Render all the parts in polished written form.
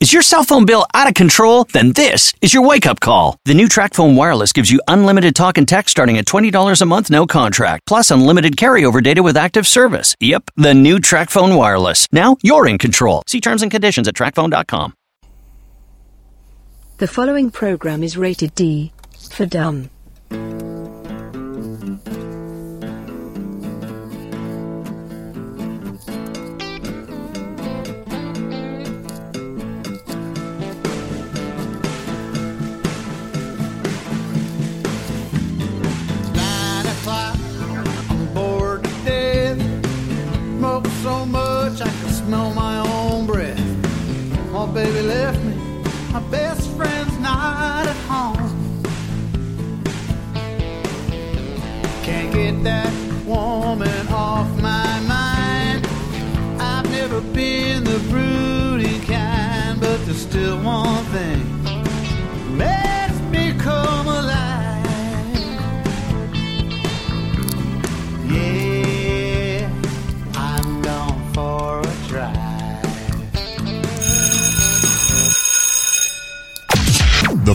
Is your cell phone bill out of control? Then this is your wake-up call. The new TrackPhone Wireless gives you unlimited talk and text starting at $20 a month, no contract, plus unlimited carryover data with active service. Yep, the new TrackPhone Wireless. Now you're in control. See terms and conditions at TrackPhone.com. The following program is rated D for dumb. So much I can smell my own breath. My baby left me, my best friend's not at home. Can't get that woman off my mind. I've never been the brooding kind, but there's still one thing makes me come alive. Yeah. The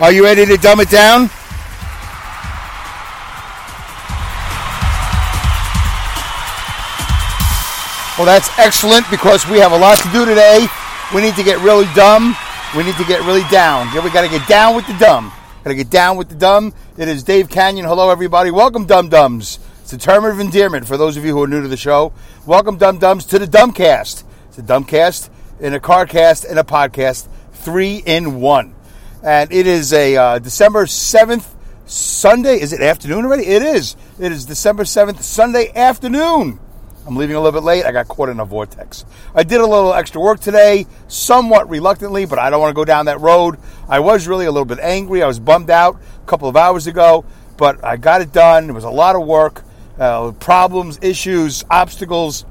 Are you ready to dumb it down? Well, that's excellent because we have a lot to do today. We need to get really dumb. We need to get really down. Yeah, we got to get down with the dumb. Got to get down with the dumb. It is Dave Canyon. Hello, everybody. Welcome, Dum Dums. It's a term of endearment for those of you who are new to the show. Welcome, Dum Dums, to the Dumbcast. It's a Dumbcast, and a Carcast, and a Podcast, 3-in-1. And it is a December 7th Sunday. Is it afternoon already? It is. It is December 7th Sunday afternoon. I'm leaving a little bit late. I got caught in a vortex. I did a little extra work today, somewhat reluctantly, but I don't want to go down that road. I was really a little bit angry. I was bummed out a couple of hours ago, but I got it done. It was a lot of work, problems, issues, obstacles.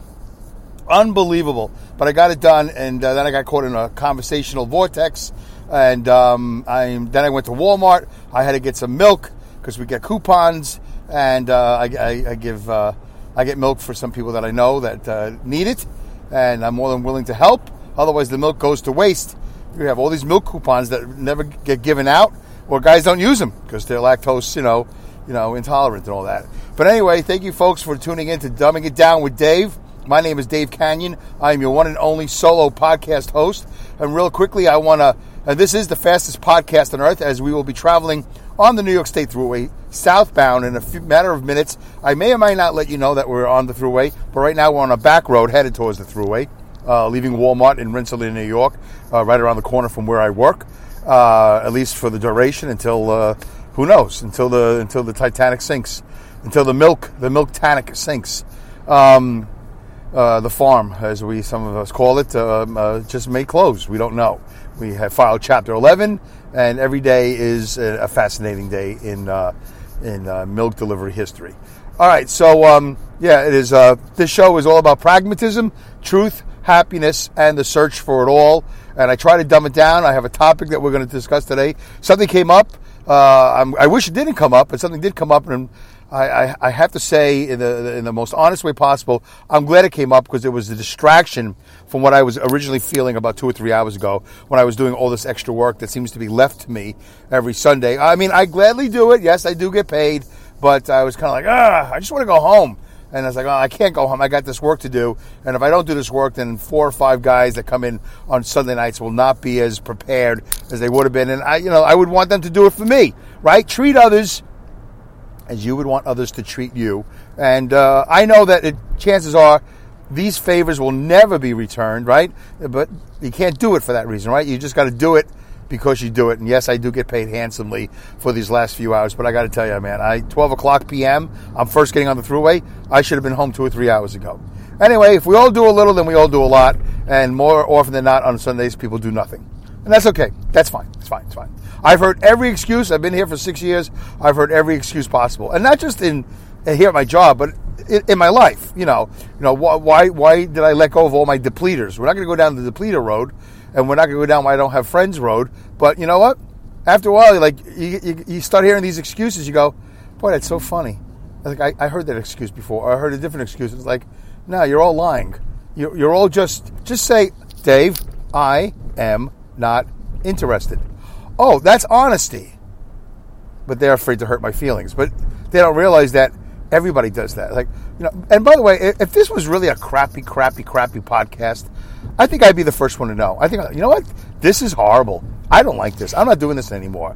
Unbelievable. But I got it done, and then I got caught in a conversational vortex. And then I went to Walmart. I had to get some milk because we get coupons, and I get milk for some people that I know that need it, and I'm more than willing to help. Otherwise, the milk goes to waste. We have all these milk coupons that never get given out, or guys don't use them because they're lactose, intolerant and all that. But anyway, thank you folks for tuning in to Dumbing It Down with Dave. My name is Dave Canyon. I am your one and only solo podcast host. And real quickly, I want to. And this is the fastest podcast on earth, as we will be traveling on the New York State Thruway southbound in a matter of minutes. I may or may not let you know that we're on the Thruway, but right now we're on a back road headed towards the Thruway, leaving Walmart in Rensselaer, New York, right around the corner from where I work, at least for the duration until, who knows, until the Titanic sinks, until the milk Titanic sinks. The farm, as some of us call it, just may close. We don't know. We have filed Chapter 11, and every day is a fascinating day in milk delivery history. All right, so it is. This show is all about pragmatism, truth, happiness, and the search for it all. And I try to dumb it down. I have a topic that we're going to discuss today. Something came up. I wish it didn't come up, but something did come up, and I have to say in the most honest way possible, I'm glad it came up because it was a distraction from what I was originally feeling about 2 or 3 hours ago when I was doing all this extra work that seems to be left to me every Sunday. I mean, I gladly do it. Yes, I do get paid, but I was kind of like, I just want to go home. And I was like, I can't go home. I got this work to do. And if I don't do this work, then 4 or 5 guys that come in on Sunday nights will not be as prepared as they would have been. And I would want them to do it for me, right? Treat others as you would want others to treat you. And I know that chances are these favors will never be returned, right? But you can't do it for that reason, right? You just got to do it because you do it. And yes, I do get paid handsomely for these last few hours. But I got to tell you, man, 12 o'clock p.m., I'm first getting on the Thruway. I should have been home 2 or 3 hours ago. Anyway, if we all do a little, then we all do a lot. And more often than not, on Sundays, people do nothing. And And that's okay. That's fine. It's fine. It's fine. I've heard every excuse. I've been here for 6 years. I've heard every excuse possible. And not just in here at my job, but in my life. You know, why did I let go of all my depleters? We're not going to go down the depleter road, and we're not going to go down why I don't have friends road. But you know what? After a while, like you start hearing these excuses. You go, boy, that's so funny. I heard that excuse before. Or I heard a different excuse. It's like, no, you're all lying. You're all just say, Dave, I am not interested. Oh, that's honesty. But they're afraid to hurt my feelings. But they don't realize that everybody does that. Like, you know. And by the way, if this was really a crappy podcast, I think I'd be the first one to know. I think, you know what? This is horrible. I don't like this. I'm not doing this anymore.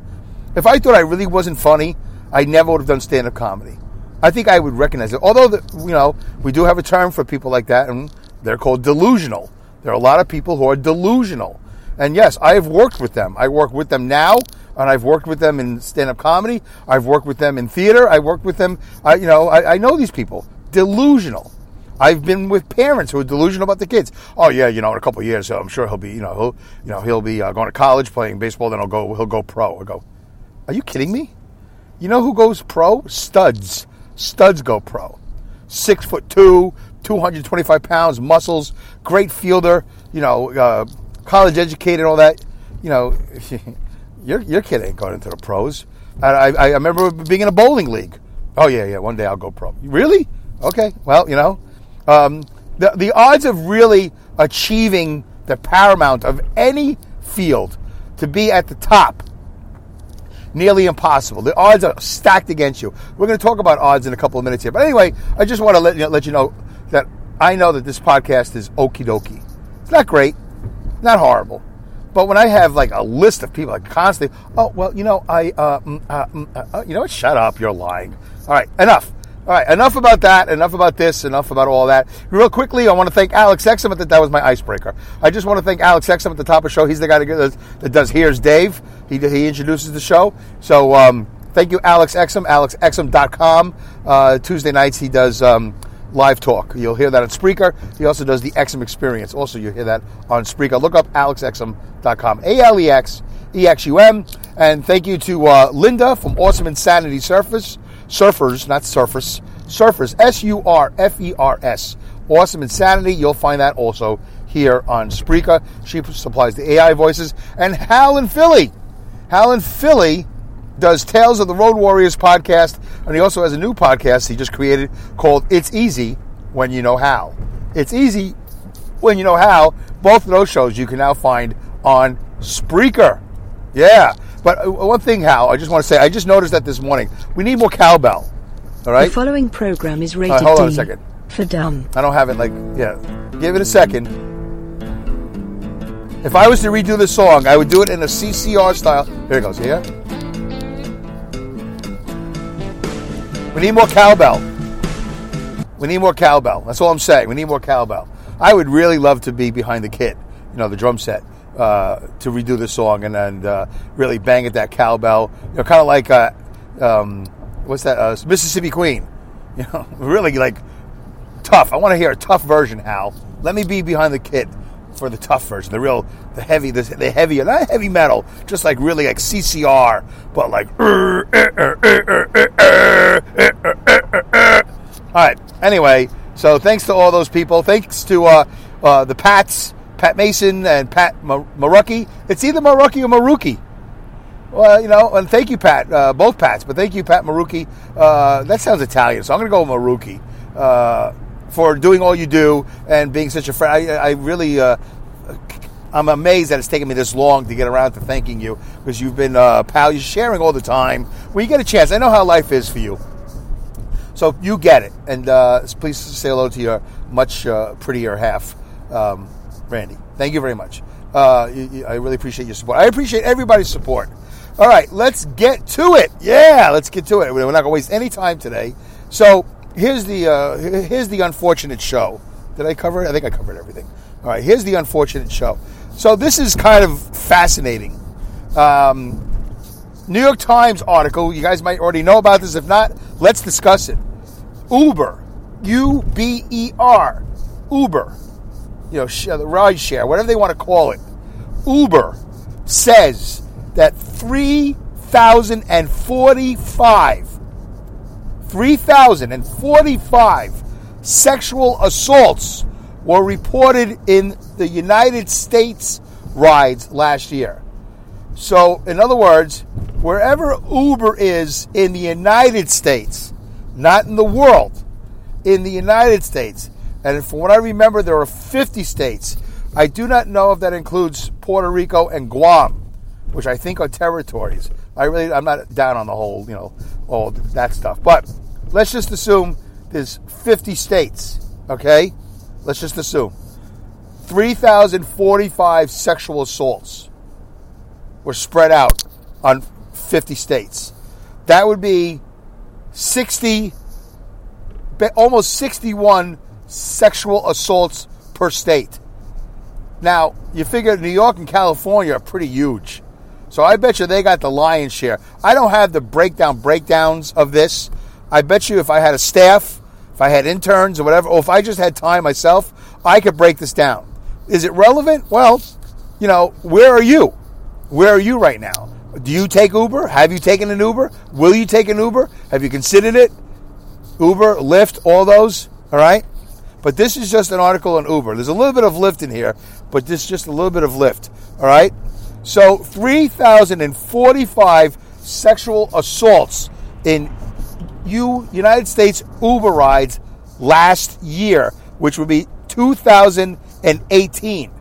If I thought I really wasn't funny, I never would have done stand-up comedy. I think I would recognize it. Although, you know, we do have a term for people like that, and they're called delusional. There are a lot of people who are delusional. And yes, I have worked with them. I work with them now, and I've worked with them in stand-up comedy. I've worked with them in theater. I worked with them, I know these people. Delusional. I've been with parents who are delusional about the kids. Oh yeah, you know, in a couple of years, I'm sure he'll be, he'll be going to college, playing baseball, then he'll go pro. I go, are you kidding me? You know who goes pro? Studs. Studs go pro. 6'2", 225 pounds, muscles, great fielder, college educated, all that. You know, your kid ain't going into the pros. I remember being in a bowling league. Oh yeah, one day I'll go pro. Really? Okay. Well, you know, the odds of really achieving the paramount of any field to be at the top, nearly impossible. The odds are stacked against you. We're going to talk about odds in a couple of minutes here. But anyway, I just want to let you know that I know that this podcast is okie dokie. It's not great, not horrible. But when I have like a list of people like constantly, oh, well, you know, you know what? Shut up. You're lying. All right. Enough. All right, enough about that, enough about this, enough about all that. Real quickly, I want to thank Alex Exum. That was my icebreaker. I just want to thank Alex Exum at the top of the show. He's the guy that does Here's Dave. He introduces the show. So thank you, Alex Exum, alexexum.com. Tuesday nights he does live talk. You'll hear that on Spreaker. He also does the Exum Experience. Also, you'll hear that on Spreaker. Look up alexexum.com, ALEXEXUM. And thank you to Linda from Awesome Insanity Surfers, not Surfers. Surfers, SURFERS. Awesome Insanity. You'll find that also here on Spreaker. She supplies the AI voices. And Hal in Philly. Hal in Philly does Tales of the Road Warriors podcast. And he also has a new podcast he just created called It's Easy When You Know How. It's Easy When You Know How. Both of those shows you can now find on Spreaker. Yeah. But one thing, Hal, I just want to say, I just noticed that this morning. We need more cowbell, all right? The following program is rated hold on a second. For dumb. I don't have it, give it a second. If I was to redo the song, I would do it in a CCR style. Here it goes, yeah? We need more cowbell. We need more cowbell. That's all I'm saying. We need more cowbell. I would really love to be behind the kit, the drum set. To redo the song and really bang at that cowbell, kind of like what's that? Mississippi Queen, really like tough. I want to hear a tough version, Hal. Let me be behind the kit for the tough version, the heavier, not heavy metal, just like really like CCR, but like. All right. Anyway, so thanks to all those people. Thanks to the Pats. Pat Mason and Pat Maruki. It's either Maruki or Maruki. Well, and thank you, Pat. Both Pats, but thank you, Pat Maruki. That sounds Italian, so I'm going to go with Maruki for doing all you do and being such a friend. I'm amazed that it's taken me this long to get around to thanking you because you've been, pal, you're sharing all the time. When you get a chance, I know how life is for you. So you get it. And please say hello to your much prettier half. Randy, thank you very much. I really appreciate your support. I appreciate everybody's support. All right, let's get to it. Yeah, let's get to it. We're not going to waste any time today. So here's the unfortunate show. Did I cover it? I think I covered everything. All right, here's the unfortunate show. So this is kind of fascinating. New York Times article. You guys might already know about this. If not, let's discuss it. Uber, U-B-E-R, Uber. The ride share, whatever they want to call it. Uber says that 3,045 sexual assaults were reported in the United States rides last year. So, in other words, wherever Uber is in the United States, not in the world, in the United States, and from what I remember, there are 50 states. I do not know if that includes Puerto Rico and Guam, which I think are territories. I'm not down on the whole, all that stuff. But let's just assume there's 50 states, okay? Let's just assume. 3,045 sexual assaults were spread out on 50 states. That would be almost 61 sexual assaults per state. Now, you figure New York and California are pretty huge. So I bet you they got the lion's share. I don't have the breakdowns of this. I bet you if I had a staff, if I had interns or whatever, or if I just had time myself, I could break this down. Is it relevant? Well, where are you? Where are you right now? Do you take Uber? Have you taken an Uber? Will you take an Uber? Have you considered it? Uber, Lyft, all those, all right? But this is just an article on Uber. There's a little bit of Lyft in here, but this is just a little bit of Lyft, all right? So 3,045 sexual assaults in United States Uber rides last year, which would be 2018,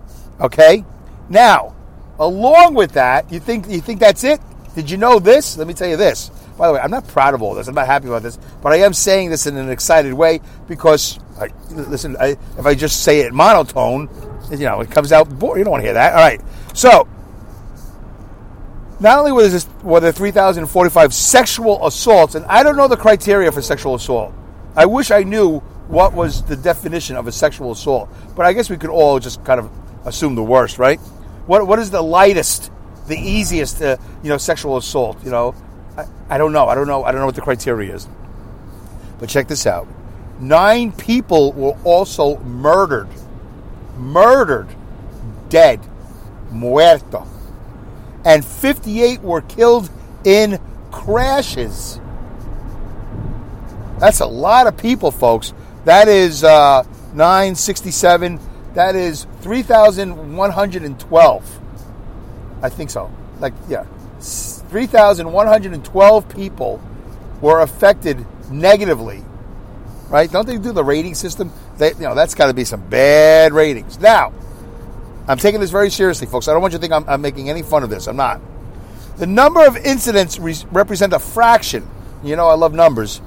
okay? Now, along with that, you think that's it? Did you know this? Let me tell you this. By the way, I'm not proud of all this. I'm not happy about this. But I am saying this in an excited way because, if I just say it in monotone, it comes out boring. You don't want to hear that. All right. So, not only were there 3,045 sexual assaults, and I don't know the criteria for sexual assault. I wish I knew what was the definition of a sexual assault. But I guess we could all just kind of assume the worst, right? What is the lightest, the easiest, sexual assault, I don't know. I don't know what the criteria is. But check this out. 9 people were also murdered. Dead. Muerto. And 58 were killed in crashes. That's a lot of people, folks. That is 967. That is 3,112. I think so. 3,112 people were affected negatively, right? Don't they do the rating system? That's got to be some bad ratings. Now, I'm taking this very seriously, folks. I don't want you to think I'm making any fun of this. I'm not. The number of incidents represent a fraction. I love numbers.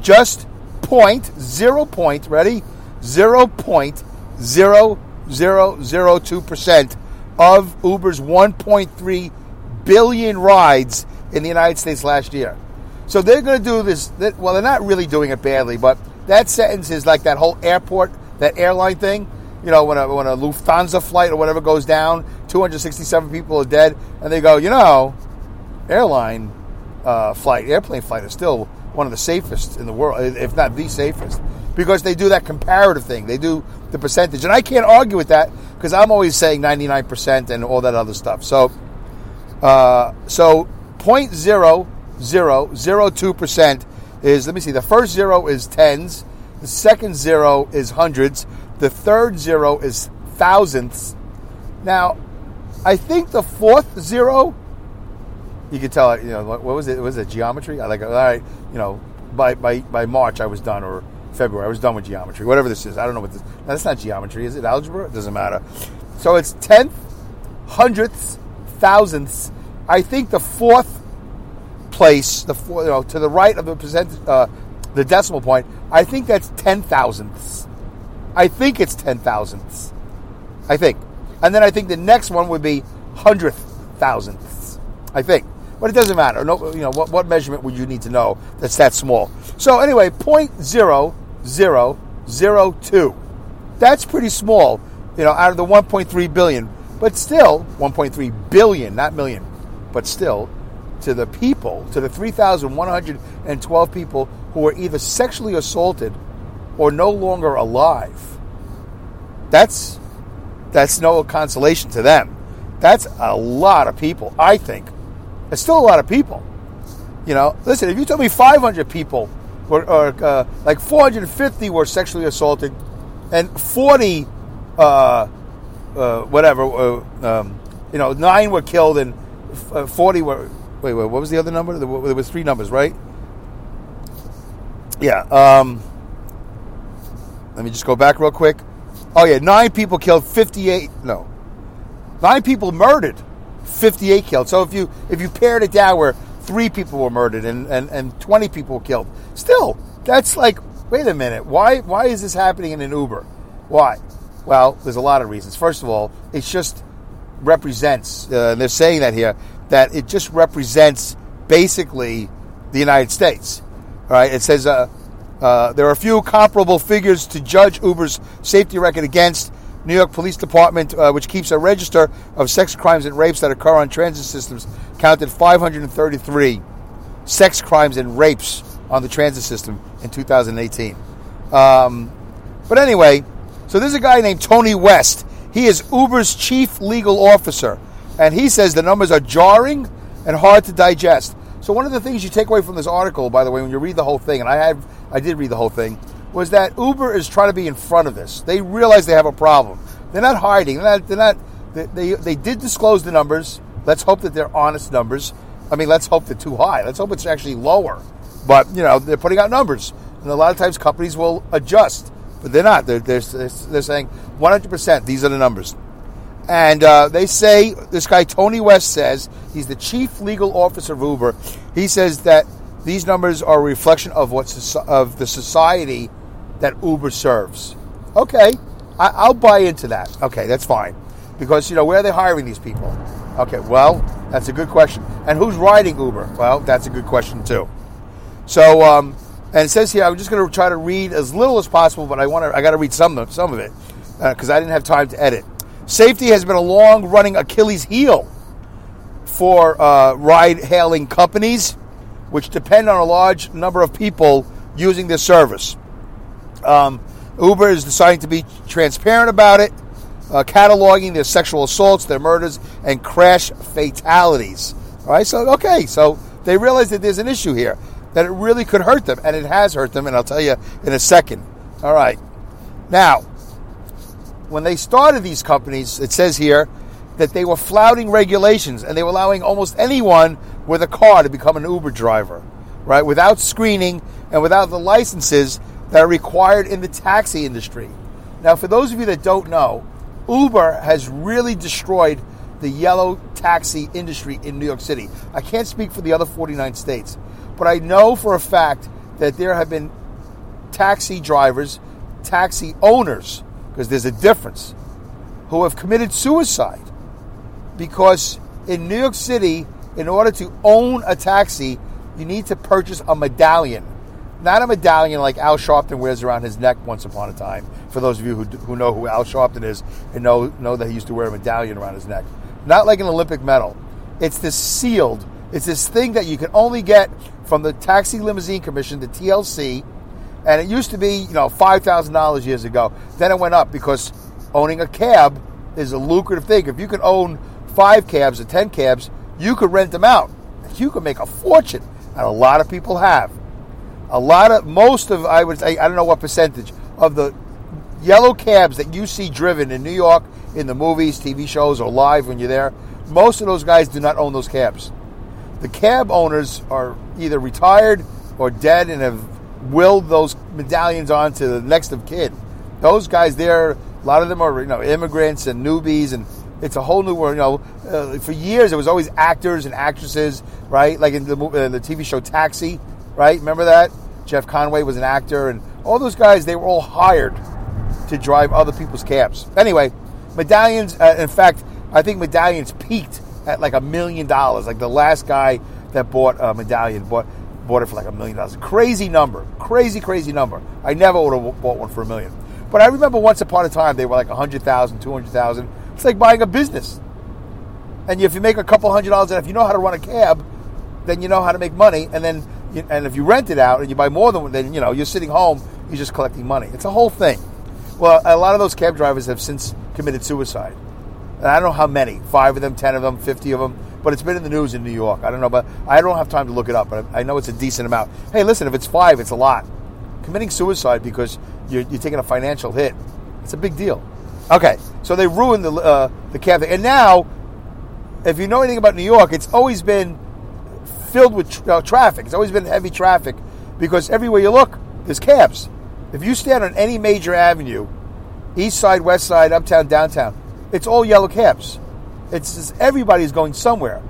Just 0.0002% of Uber's 1.3 billion rides in the United States last year. So they're going to do this. Well, they're not really doing it badly, but that sentence is like that whole airport, that airline thing. When a Lufthansa flight or whatever goes down, 267 people are dead, and they go, airplane flight is still one of the safest in the world, if not the safest, because they do that comparative thing. They do the percentage, and I can't argue with that because I'm always saying 99% and all that other stuff. So 0.0002% is, let me see, the first zero is tens, the second zero is hundreds, the third zero is thousandths. Now, I think the fourth zero, you could tell, what was it? Was it geometry? All right, by March I was done, or February I was done with geometry, whatever this is. I don't know what this is. No, that's not geometry. Is it algebra? It doesn't matter. So it's tenth, hundredths, thousandths. I think the fourth place, to the right of the percentage, the decimal point, I think that's 10,000ths. I think it's 10,000ths. I think. And then I think the next one would be 100,000ths. I think. But it doesn't matter. No, what measurement would you need to know that's that small? So anyway, 0.0002. That's pretty small, out of the 1.3 billion. But still, 1.3 billion, not million, but still, to the people, to the 3,112 people who were either sexually assaulted or no longer alive, that's no consolation to them. That's a lot of people, I think. It's still a lot of people. You know, listen, if you told me 500 people were, or like 450 were sexually assaulted and 40, you know, 9 were killed and 40 were... Wait, what was the other number? There was 3 numbers, right? Yeah. Let me just go back real quick. Oh, yeah, 9 people killed, 58... No. 9 people murdered, 58 killed. So if you pared it down where 3 people were murdered and 20 people were killed, still, that's like, wait a minute, why is this happening in an Uber? Why? Well, there's a lot of reasons. First of all, it just represents, they're saying that here, that it just represents basically the United States. All right? It says there are few comparable figures to judge Uber's safety record against. New York Police Department, which keeps a register of sex crimes and rapes that occur on transit systems, counted 533 sex crimes and rapes on the transit system in 2018. But anyway, so there's a guy named Tony West. He is Uber's chief legal officer, and he says the numbers are jarring and hard to digest. So one of the things you take away from this article, by the way, when you read the whole thing, and I did read the whole thing, was that Uber is trying to be in front of this. They realize they have a problem. They're not hiding. They did disclose the numbers. Let's hope that they're honest numbers. I mean, let's hope they're too high. Let's hope it's actually lower. But, you know, they're putting out numbers. And a lot of times companies will adjust. But they're not. They're saying 100%. These are the numbers. And they say, this guy Tony West says, he's the chief legal officer of Uber. He says that these numbers are a reflection of the society that Uber serves. Okay, I'll buy into that. Okay, that's fine. Because, you know, where are they hiring these people? Okay, well, that's a good question. And who's riding Uber? Well, that's a good question, too. So, and it says here, I'm just going to try to read as little as possible, but I got to read some of it, because I didn't have time to edit. Safety has been a long-running Achilles heel for ride-hailing companies, which depend on a large number of people using this service. Uber is deciding to be transparent about it, cataloging their sexual assaults, their murders, and crash fatalities. All right, so they realize that there's an issue here, that it really could hurt them, and it has hurt them, and I'll tell you in a second. All right, now, when they started these companies, it says here that they were flouting regulations, and they were allowing almost anyone with a car to become an Uber driver, right, without screening and without the licenses that are required in the taxi industry. Now, for those of you that don't know, Uber has really destroyed the yellow taxi industry in New York City. I can't speak for the other 49 states, but I know for a fact that there have been taxi drivers, taxi owners, because there's a difference, who have committed suicide because in New York City, in order to own a taxi, you need to purchase a medallion. Not a medallion like Al Sharpton wears around his neck once upon a time. For those of you who know who Al Sharpton is and know that he used to wear a medallion around his neck. Not like an Olympic medal. It's this sealed. It's this thing that you can only get from the Taxi Limousine Commission, the TLC. And it used to be, you know, $5,000 years ago. Then it went up because owning a cab is a lucrative thing. If you could own 5 cabs or 10 cabs, you could rent them out. You could make a fortune, and a lot of people have. I don't know what percentage of the yellow cabs that you see driven in New York in the movies, TV shows, or live when you're there, most of those guys do not own those cabs. The cab owners are either retired or dead and have willed those medallions on to the next of kin. Those guys there, a lot of them are, you know, immigrants and newbies, and it's a whole new world. You know, for years it was always actors and actresses, right? Like in the TV show Taxi, right? Remember that? Jeff Conway was an actor, and all those guys, they were all hired to drive other people's cabs. Anyway, medallions, in fact, I think medallions peaked at like $1 million. Like the last guy that bought a medallion bought it for like $1 million. Crazy number. Crazy number. I never would have bought one for $1 million. But I remember once upon a time they were like 100,000, 200,000. It's like buying a business. And if you make a couple $100s, and if you know how to run a cab, then you know how to make money. And if you rent it out and you buy more than one, then, you know, you're sitting home, you're just collecting money. It's a whole thing. Well, a lot of those cab drivers have since committed suicide. and I don't know how many, 5 of them, 10 of them, 50 of them, but it's been in the news in New York. I don't know, but I don't have time to look it up, but I know it's a decent amount. Hey, listen, if it's 5, it's a lot. Committing suicide because you're taking a financial hit, it's a big deal. Okay, so they ruined the cab thing. And now, if you know anything about New York, it's always been filled with traffic. It's always been heavy traffic because everywhere you look, there's cabs. If you stand on any major avenue, east side, west side, uptown, downtown, it's all yellow cabs. It's just, everybody's going somewhere.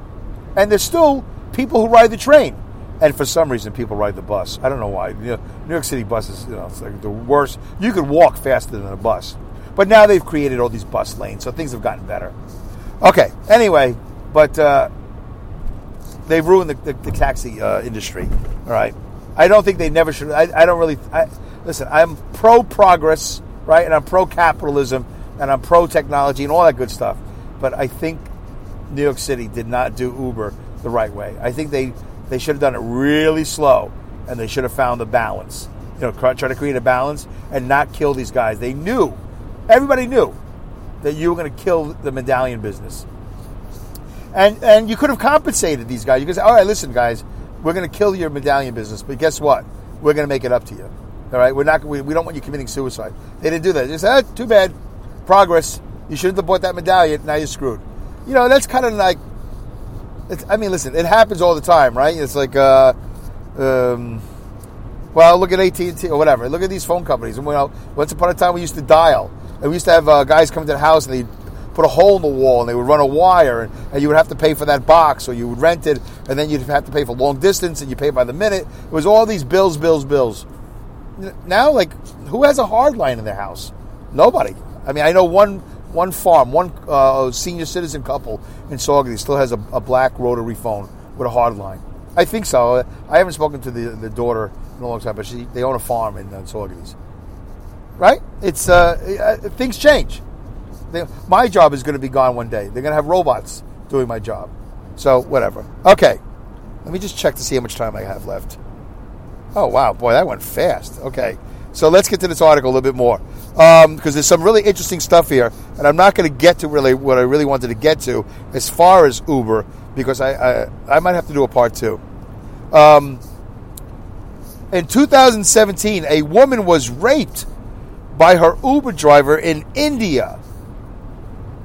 And there's still people who ride the train. And for some reason, people ride the bus. I don't know why. New York City buses, it's like the worst. You could walk faster than a bus. But now they've created all these bus lanes, so things have gotten better. Okay, anyway, but they've ruined the taxi industry. All right. I don't think they never should. I don't really. Listen, I'm pro-progress, right? And I'm pro-capitalism, and I'm pro-technology and all that good stuff. But I think New York City did not do Uber the right way. I think they should have done it really slow, and they should have found the balance. You know, try to create a balance and not kill these guys. They knew. Everybody knew that you were going to kill the medallion business. And you could have compensated these guys. You could say, all right, listen, guys, we're going to kill your medallion business, but guess what? We're going to make it up to you. All right? We don't want you committing suicide. They didn't do that. They just said, too bad. Progress. You shouldn't have bought that medallion. Now you're screwed. You know, that's kind of like, listen, it happens all the time, right? It's like, well, look at AT&T or whatever. Look at these phone companies. And once upon a time, we used to dial. And we used to have guys come to the house, and they'd put a hole in the wall, and they would run a wire, and you would have to pay for that box, or you would rent it, and then you'd have to pay for long distance, and you pay by the minute. It was all these bills. Now, who has a hard line in their house? Nobody. I mean, I know one farm, one senior citizen couple in Saugerty still has a black rotary phone with a hard line. I think so. I haven't spoken to the daughter in a long time, but they own a farm in Saugerties. Right? It's things change. My job is going to be gone one day. They're going to have robots doing my job. So whatever. Okay. Let me just check to see how much time I have left. Oh, wow. Boy, that went fast. Okay. So let's get to this article a little bit more. Because there's some really interesting stuff here. And I'm not going to get to really what I really wanted to get to as far as Uber. Because I might have to do a part 2. In 2017, a woman was raped by her Uber driver in India.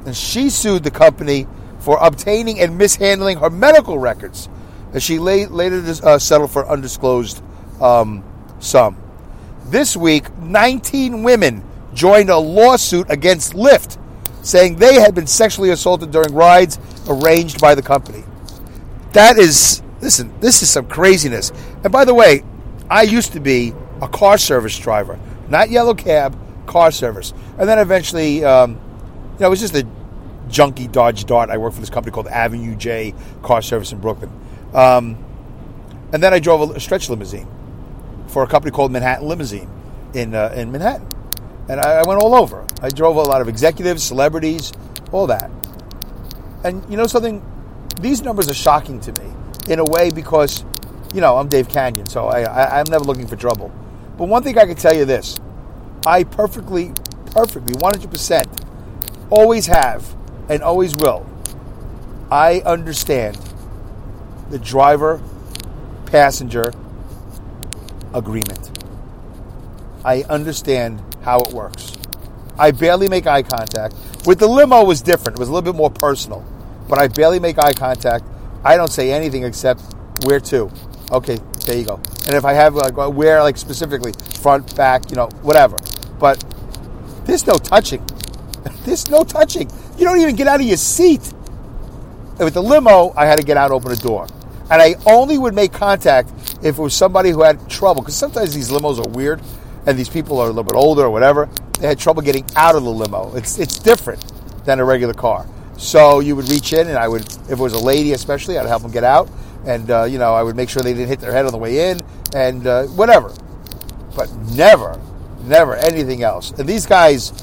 And she sued the company for obtaining and mishandling her medical records. And she later settled for undisclosed sum. This week, 19 women joined a lawsuit against Lyft, saying they had been sexually assaulted during rides arranged by the company. This is some craziness. And by the way, I used to be a car service driver. Not yellow cab, car service. And then eventually, it was just a junky Dodge Dart. I worked for this company called Avenue J Car Service in Brooklyn. And then I drove a stretch limousine for a company called Manhattan Limousine in Manhattan. And I went all over. I drove a lot of executives, celebrities, all that. And you know something? These numbers are shocking to me in a way because, I'm Dave Canyon, so I'm never looking for trouble. But one thing I can tell you this. I perfectly, 100% always have and always will. I understand the driver-passenger agreement. I understand how it works. I barely make eye contact. With the limo, it was different. It was a little bit more personal. But I barely make eye contact. I don't say anything except, where to? Okay, there you go. And if I have, where, specifically, front, back, whatever. But there's no touching. You don't even get out of your seat. And with the limo, I had to get out and open a door. And I only would make contact if it was somebody who had trouble. Because sometimes these limos are weird. And these people are a little bit older or whatever. They had trouble getting out of the limo. It's different than a regular car. So you would reach in, and I would, if it was a lady especially, I'd help them get out. And, I would make sure they didn't hit their head on the way in and whatever. But never anything else. And these guys,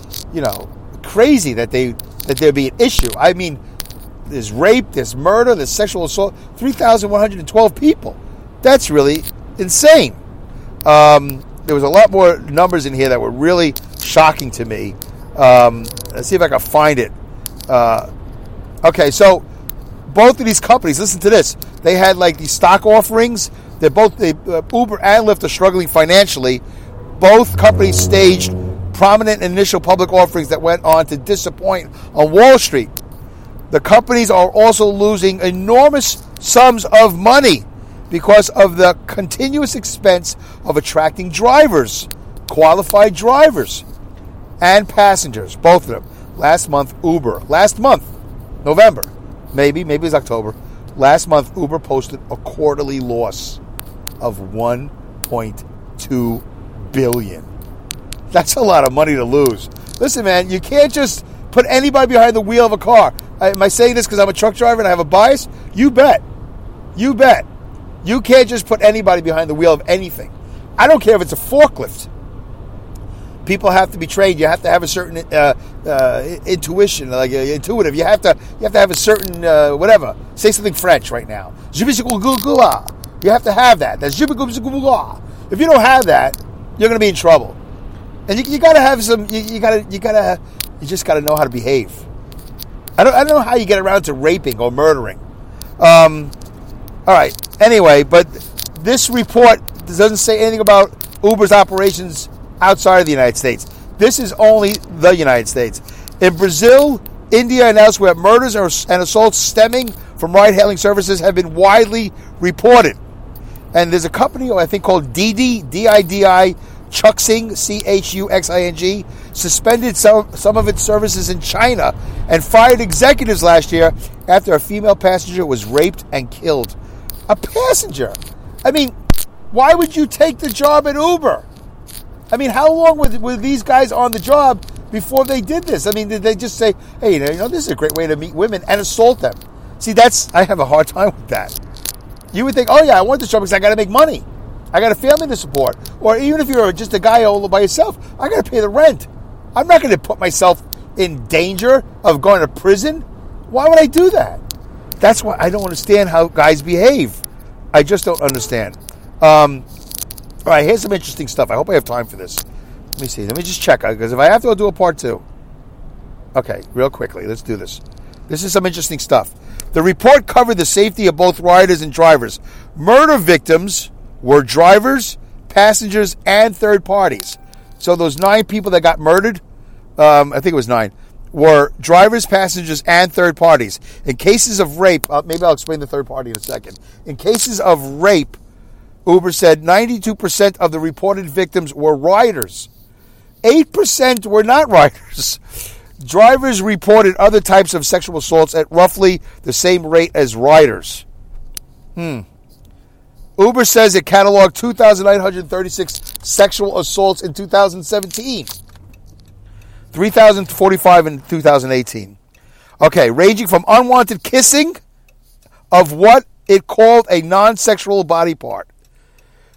crazy that there'd be an issue. I mean, there's rape, there's murder, there's sexual assault. 3,112 people. That's really insane. There was a lot more numbers in here that were really shocking to me. Let's see if I can find it. Okay, so both of these companies, listen to this. They had like these stock offerings. They're both, Uber and Lyft are struggling financially. Both companies staged prominent initial public offerings that went on to disappoint on Wall Street. The companies are also losing enormous sums of money because of the continuous expense of attracting drivers, qualified drivers, and passengers, both of them. Last month, November, maybe it was October. Last month, Uber posted a quarterly loss of $1.2 billion. That's a lot of money to lose. Listen, man, you can't just put anybody behind the wheel of a car. Am I saying this because I'm a truck driver and I have a bias? You bet. You can't just put anybody behind the wheel of anything. I don't care if it's a forklift. People have to be trained. You have to have a certain intuition, like intuitive. You have to have a certain whatever. Say something French right now. You have to have that. That's if you don't have that, you're going to be in trouble. And you got to have some. You just got to know how to behave. I don't know how you get around to raping or murdering. All right. Anyway, but this report doesn't say anything about Uber's operations outside of the United States. This is only the United States. In Brazil, India, and elsewhere, murders and assaults stemming from ride-hailing services have been widely reported. And there's a company, I think, called Didi, D-I-D-I, Chuxing, C-H-U-X-I-N-G, suspended some of its services in China and fired executives last year after a female passenger was raped and killed. A passenger? I mean, why would you take the job at Uber? I mean, how long were these guys on the job before they did this? I mean, did they just say, hey, you know, this is a great way to meet women and assault them? See, I have a hard time with that. You would think, oh, yeah, I want this job because I got to make money. I got a family to support. Or even if you're just a guy all by yourself, I got to pay the rent. I'm not going to put myself in danger of going to prison. Why would I do that? That's why I don't understand how guys behave. I just don't understand. All right, here's some interesting stuff. I hope I have time for this. Let me see. Let me just check, because if I have to, I'll do a part two. Okay, real quickly. Let's do this. This is some interesting stuff. The report covered the safety of both riders and drivers. Murder victims were drivers, passengers, and third parties. So those 9 people that got murdered, I think it was 9, were drivers, passengers, and third parties. In cases of rape, maybe I'll explain the third party in a second. In cases of rape, Uber said 92% of the reported victims were riders. 8% were not riders. Drivers reported other types of sexual assaults at roughly the same rate as riders. Uber says it cataloged 2,936 sexual assaults in 2017. 3,045 in 2018. Okay, ranging from unwanted kissing of what it called a non-sexual body part.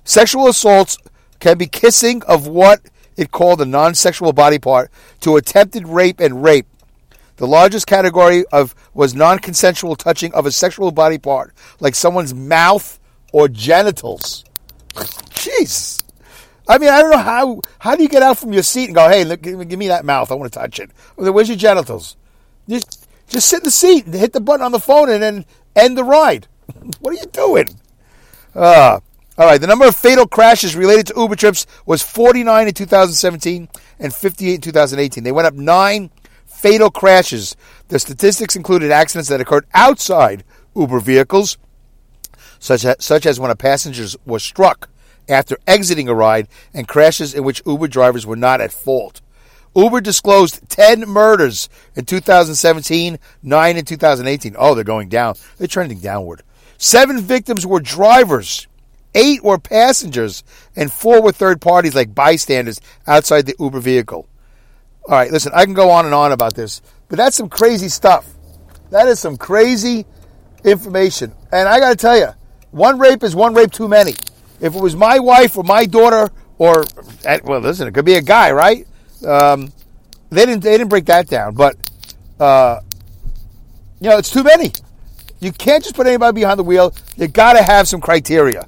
Sexual assaults can be kissing of what it called a non-sexual body part to attempted rape and rape. The largest category was non-consensual touching of a sexual body part, like someone's mouth or genitals. Jeez. I mean, I don't know how do you get out from your seat and go, hey, look, give me that mouth. I want to touch it. Where's your genitals? Just sit in the seat and hit the button on the phone and then end the ride. What are you doing? All right, the number of fatal crashes related to Uber trips was 49 in 2017 and 58 in 2018. They went up 9 fatal crashes. The statistics included accidents that occurred outside Uber vehicles, such as when a passenger was struck after exiting a ride, and crashes in which Uber drivers were not at fault. Uber disclosed 10 murders in 2017, 9 in 2018. Oh, they're going down. They're trending downward. 7 victims were drivers. 8 were passengers, and 4 were third parties like bystanders outside the Uber vehicle. All right, listen, I can go on and on about this, but that's some crazy stuff. That is some crazy information. And I got to tell you, one rape is one rape too many. If it was my wife or my daughter or, well, listen, it could be a guy, right? They didn't break that down, but, you know, it's too many. You can't just put anybody behind the wheel. You got to have some criteria.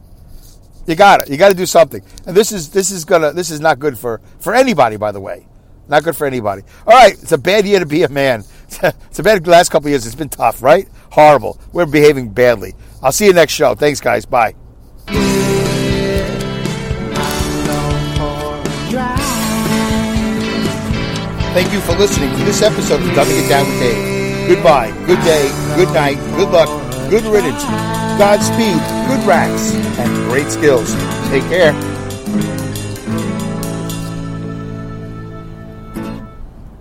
You got to do something. And this is not good for anybody, by the way. Not good for anybody. All right, it's a bad year to be a man. It's a bad last couple of years. It's been tough, right? Horrible. We're behaving badly. I'll see you next show. Thanks, guys. Bye. Thank you for listening to this episode of Dumbing It Down with Dave. Goodbye. Good day. Good night. Good luck. Good riddance. Godspeed. Good racks. And great skills. Take care.